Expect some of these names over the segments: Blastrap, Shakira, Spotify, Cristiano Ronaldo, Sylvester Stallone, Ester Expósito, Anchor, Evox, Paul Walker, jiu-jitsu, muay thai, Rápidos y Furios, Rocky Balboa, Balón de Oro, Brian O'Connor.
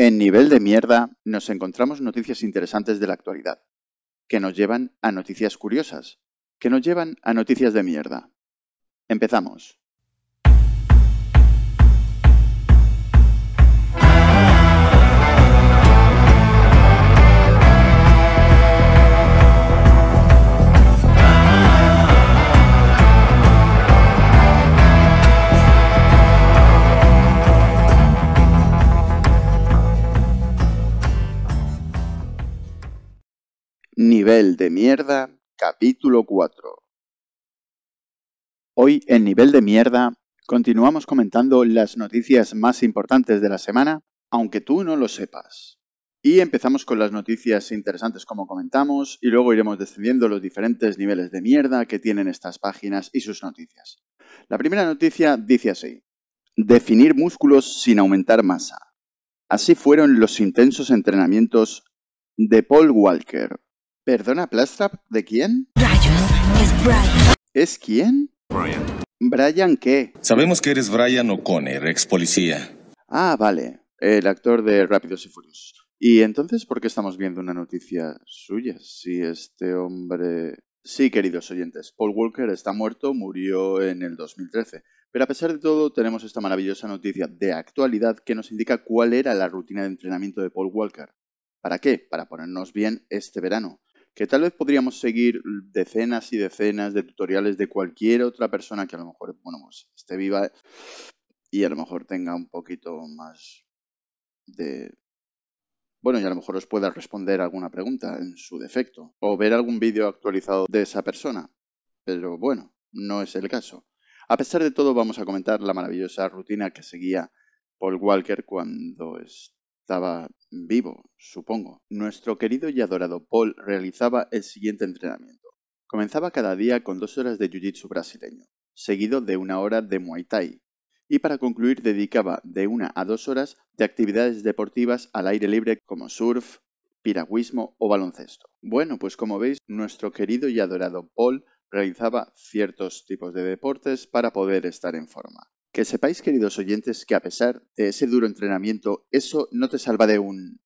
En Nivel de Mierda nos encontramos noticias interesantes de la actualidad, que nos llevan a noticias curiosas, que nos llevan a noticias de mierda. Empezamos. Nivel de Mierda, capítulo 4. Hoy en Nivel de Mierda continuamos comentando las noticias más importantes de la semana, aunque tú no lo sepas. Y empezamos con las noticias interesantes como comentamos, y luego iremos descendiendo los diferentes niveles de mierda que tienen estas páginas y sus noticias. La primera noticia dice así: definir músculos sin aumentar masa. Así fueron los intensos entrenamientos de Paul Walker. ¿Perdona, Blastrap? ¿De quién? Brian, es Brian. ¿Es quién? Brian. ¿Brian qué? Sabemos que eres Brian O'Connor, ex policía. Ah, vale. El actor de Rápidos y Furios. ¿Y entonces por qué estamos viendo una noticia suya? Si este hombre... Sí, queridos oyentes, Paul Walker está muerto, murió en el 2013. Pero a pesar de todo, tenemos esta maravillosa noticia de actualidad que nos indica cuál era la rutina de entrenamiento de Paul Walker. ¿Para qué? Para ponernos bien este verano. Que tal vez podríamos seguir decenas y decenas de tutoriales de cualquier otra persona que a lo mejor, bueno, pues esté viva y a lo mejor tenga un poquito más de... Bueno, y a lo mejor os pueda responder alguna pregunta en su defecto. O ver algún vídeo actualizado de esa persona. Pero bueno, no es el caso. A pesar de todo, vamos a comentar la maravillosa rutina que seguía Paul Walker cuando estaba vivo, supongo. Nuestro querido y adorado Paul realizaba el siguiente entrenamiento. Comenzaba cada día con 2 horas de jiu-jitsu brasileño, seguido de 1 hora de muay thai. Y para concluir dedicaba de 1 a 2 horas de actividades deportivas al aire libre como surf, piragüismo o baloncesto. Bueno, pues como veis, nuestro querido y adorado Paul realizaba ciertos tipos de deportes para poder estar en forma. Que sepáis, queridos oyentes, que a pesar de ese duro entrenamiento, eso no te salva de un...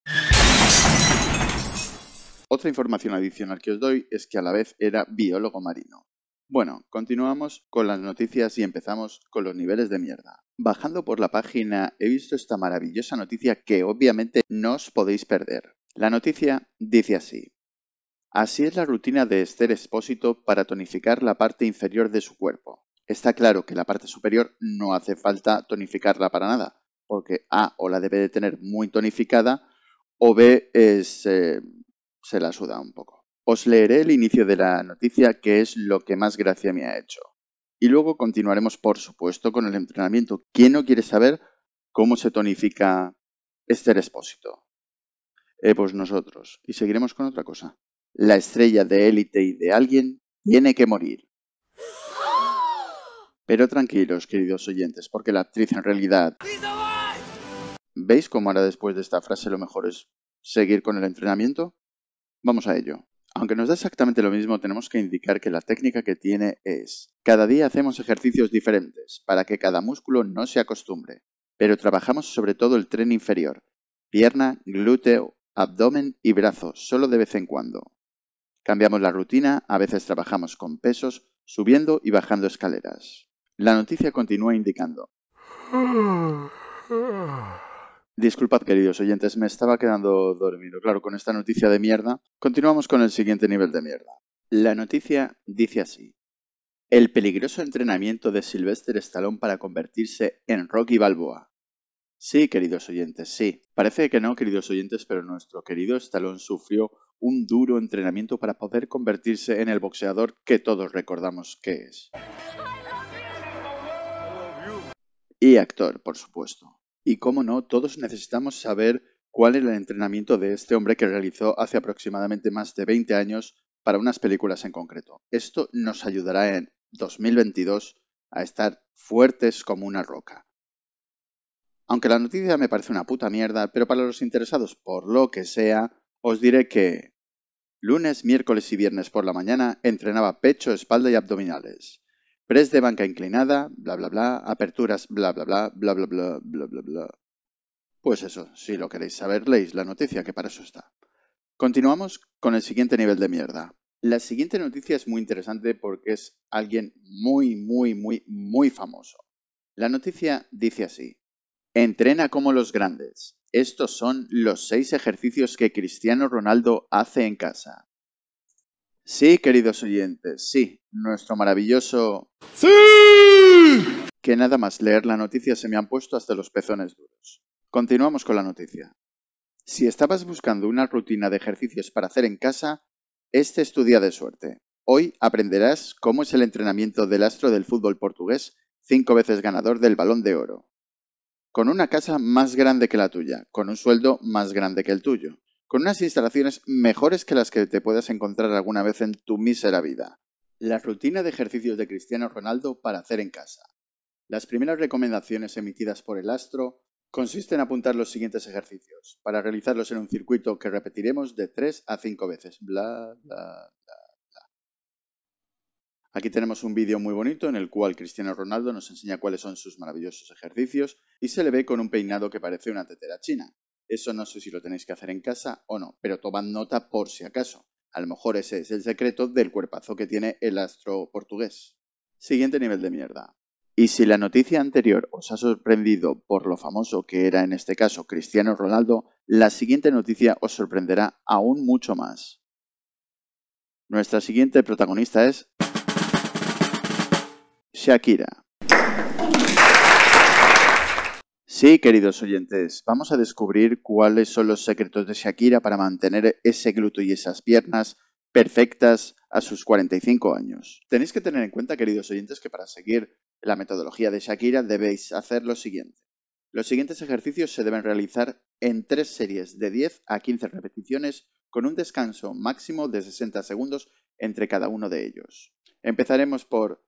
Otra información adicional que os doy es que a la vez era biólogo marino. Bueno, continuamos con las noticias y empezamos con los niveles de mierda. Bajando por la página he visto esta maravillosa noticia que obviamente no os podéis perder. La noticia dice así: así es la rutina de Ester Expósito para tonificar la parte inferior de su cuerpo. Está claro que la parte superior no hace falta tonificarla para nada, porque A, o la debe de tener muy tonificada, o B, se la suda un poco. Os leeré el inicio de la noticia, que es lo que más gracia me ha hecho. Y luego continuaremos, por supuesto, con el entrenamiento. ¿Quién no quiere saber cómo se tonifica Ester Expósito? Pues nosotros. Y seguiremos con otra cosa. La estrella de élite y de alguien tiene que morir. Pero tranquilos, queridos oyentes, porque la actriz en realidad... ¿Veis cómo ahora después de esta frase lo mejor es seguir con el entrenamiento? Vamos a ello. Aunque nos da exactamente lo mismo, tenemos que indicar que la técnica que tiene es: cada día hacemos ejercicios diferentes, para que cada músculo no se acostumbre, pero trabajamos sobre todo el tren inferior, pierna, glúteo, abdomen y brazo, solo de vez en cuando. Cambiamos la rutina, a veces trabajamos con pesos, subiendo y bajando escaleras. La noticia continúa indicando: disculpad, queridos oyentes, me estaba quedando dormido. Claro, con esta noticia de mierda, continuamos con el siguiente nivel de mierda. La noticia dice así: el peligroso entrenamiento de Sylvester Stallone para convertirse en Rocky Balboa. Sí, queridos oyentes, sí. Parece que no, queridos oyentes, pero nuestro querido Stallone sufrió un duro entrenamiento para poder convertirse en el boxeador que todos recordamos que es. Y actor, por supuesto. Y cómo no, todos necesitamos saber cuál era el entrenamiento de este hombre que realizó hace aproximadamente más de 20 años para unas películas en concreto. Esto nos ayudará en 2022 a estar fuertes como una roca. Aunque la noticia me parece una puta mierda, pero para los interesados por lo que sea, os diré que lunes, miércoles y viernes por la mañana entrenaba pecho, espalda y abdominales. Press de banca inclinada, bla bla bla, aperturas, bla bla bla, bla bla bla, bla bla bla. Pues eso, si lo queréis saber, leéis la noticia, que para eso está. Continuamos con el siguiente nivel de mierda. La siguiente noticia es muy interesante porque es alguien muy, muy, muy, muy famoso. La noticia dice así: entrena como los grandes. Estos son los 6 ejercicios que Cristiano Ronaldo hace en casa. Sí, queridos oyentes, sí, nuestro maravilloso... ¡Sí! Que nada más leer la noticia se me han puesto hasta los pezones duros. Continuamos con la noticia. Si estabas buscando una rutina de ejercicios para hacer en casa, este es tu día de suerte. Hoy aprenderás cómo es el entrenamiento del astro del fútbol portugués, 5 veces ganador del Balón de Oro. Con una casa más grande que la tuya, con un sueldo más grande que el tuyo, con unas instalaciones mejores que las que te puedas encontrar alguna vez en tu mísera vida. La rutina de ejercicios de Cristiano Ronaldo para hacer en casa. Las primeras recomendaciones emitidas por el astro consisten en apuntar los siguientes ejercicios, para realizarlos en un circuito que repetiremos de 3 a 5 veces. Bla, bla, bla, bla. Aquí tenemos un vídeo muy bonito en el cual Cristiano Ronaldo nos enseña cuáles son sus maravillosos ejercicios y se le ve con un peinado que parece una tetera china. Eso no sé si lo tenéis que hacer en casa o no, pero tomad nota por si acaso. A lo mejor ese es el secreto del cuerpazo que tiene el astro portugués. Siguiente nivel de mierda. Y si la noticia anterior os ha sorprendido por lo famoso que era en este caso Cristiano Ronaldo, la siguiente noticia os sorprenderá aún mucho más. Nuestra siguiente protagonista es Shakira. Sí, queridos oyentes, vamos a descubrir cuáles son los secretos de Shakira para mantener ese glúteo y esas piernas perfectas a sus 45 años. Tenéis que tener en cuenta, queridos oyentes, que para seguir la metodología de Shakira debéis hacer lo siguiente. Los siguientes ejercicios se deben realizar en 3 series de 10 a 15 repeticiones con un descanso máximo de 60 segundos entre cada uno de ellos. Empezaremos por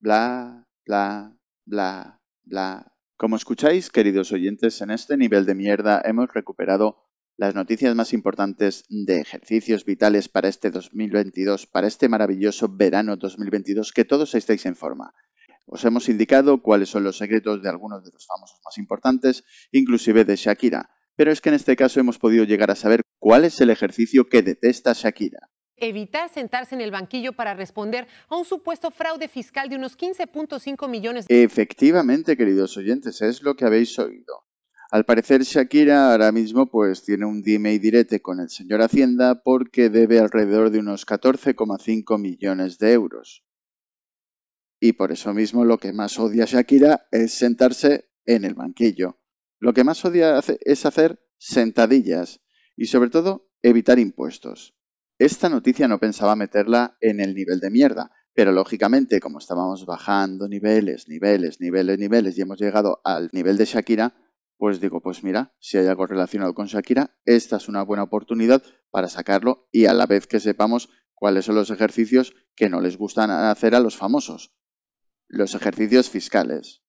bla, bla, bla, bla. Como escucháis, queridos oyentes, en este nivel de mierda hemos recuperado las noticias más importantes de ejercicios vitales para este 2022, para este maravilloso verano 2022, que todos estáis en forma. Os hemos indicado cuáles son los secretos de algunos de los famosos más importantes, inclusive de Shakira. Pero es que en este caso hemos podido llegar a saber cuál es el ejercicio que detesta Shakira. Evitar sentarse en el banquillo para responder a un supuesto fraude fiscal de unos 15.5 millones de... Efectivamente, queridos oyentes, es lo que habéis oído. Al parecer Shakira ahora mismo pues tiene un dime y direte con el señor Hacienda porque debe alrededor de unos 14,5 millones de euros. Y por eso mismo lo que más odia Shakira es sentarse en el banquillo. Lo que más odia es hacer sentadillas y sobre todo evitar impuestos. Esta noticia no pensaba meterla en el nivel de mierda, pero lógicamente como estábamos bajando niveles y hemos llegado al nivel de Shakira, pues digo, pues mira, si hay algo relacionado con Shakira, esta es una buena oportunidad para sacarlo y a la vez que sepamos cuáles son los ejercicios que no les gustan hacer a los famosos. Los ejercicios fiscales.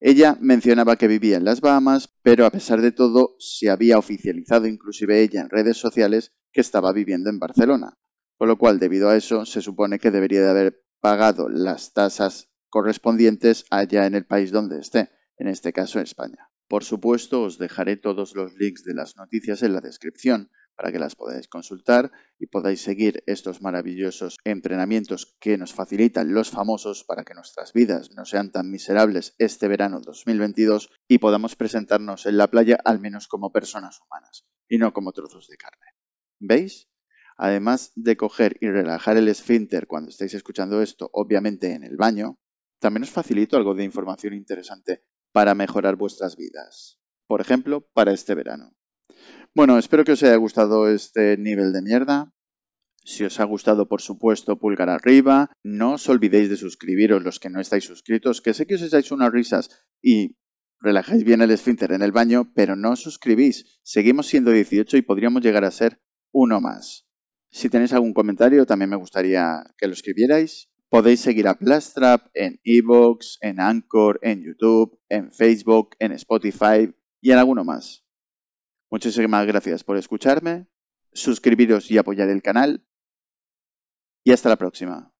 Ella mencionaba que vivía en las Bahamas, pero a pesar de todo se había oficializado inclusive ella en redes sociales que estaba viviendo en Barcelona. Por lo cual, debido a eso, se supone que debería de haber pagado las tasas correspondientes allá en el país donde esté, en este caso España. Por supuesto, os dejaré todos los links de las noticias en la descripción para que las podáis consultar y podáis seguir estos maravillosos entrenamientos que nos facilitan los famosos para que nuestras vidas no sean tan miserables este verano 2022 y podamos presentarnos en la playa al menos como personas humanas y no como trozos de carne. ¿Veis? Además de coger y relajar el esfínter cuando estáis escuchando esto, obviamente en el baño, también os facilito algo de información interesante para mejorar vuestras vidas. Por ejemplo, para este verano. Bueno, espero que os haya gustado este nivel de mierda. Si os ha gustado, por supuesto, pulgar arriba. No os olvidéis de suscribiros los que no estáis suscritos, que sé que os echáis unas risas y relajáis bien el esfínter en el baño, pero no os suscribís. Seguimos siendo 18 y podríamos llegar a ser uno más. Si tenéis algún comentario, también me gustaría que lo escribierais. Podéis seguir a Blastrap en Evox, en Anchor, en YouTube, en Facebook, en Spotify y en alguno más. Muchísimas gracias por escucharme, suscribiros y apoyar el canal. Y hasta la próxima.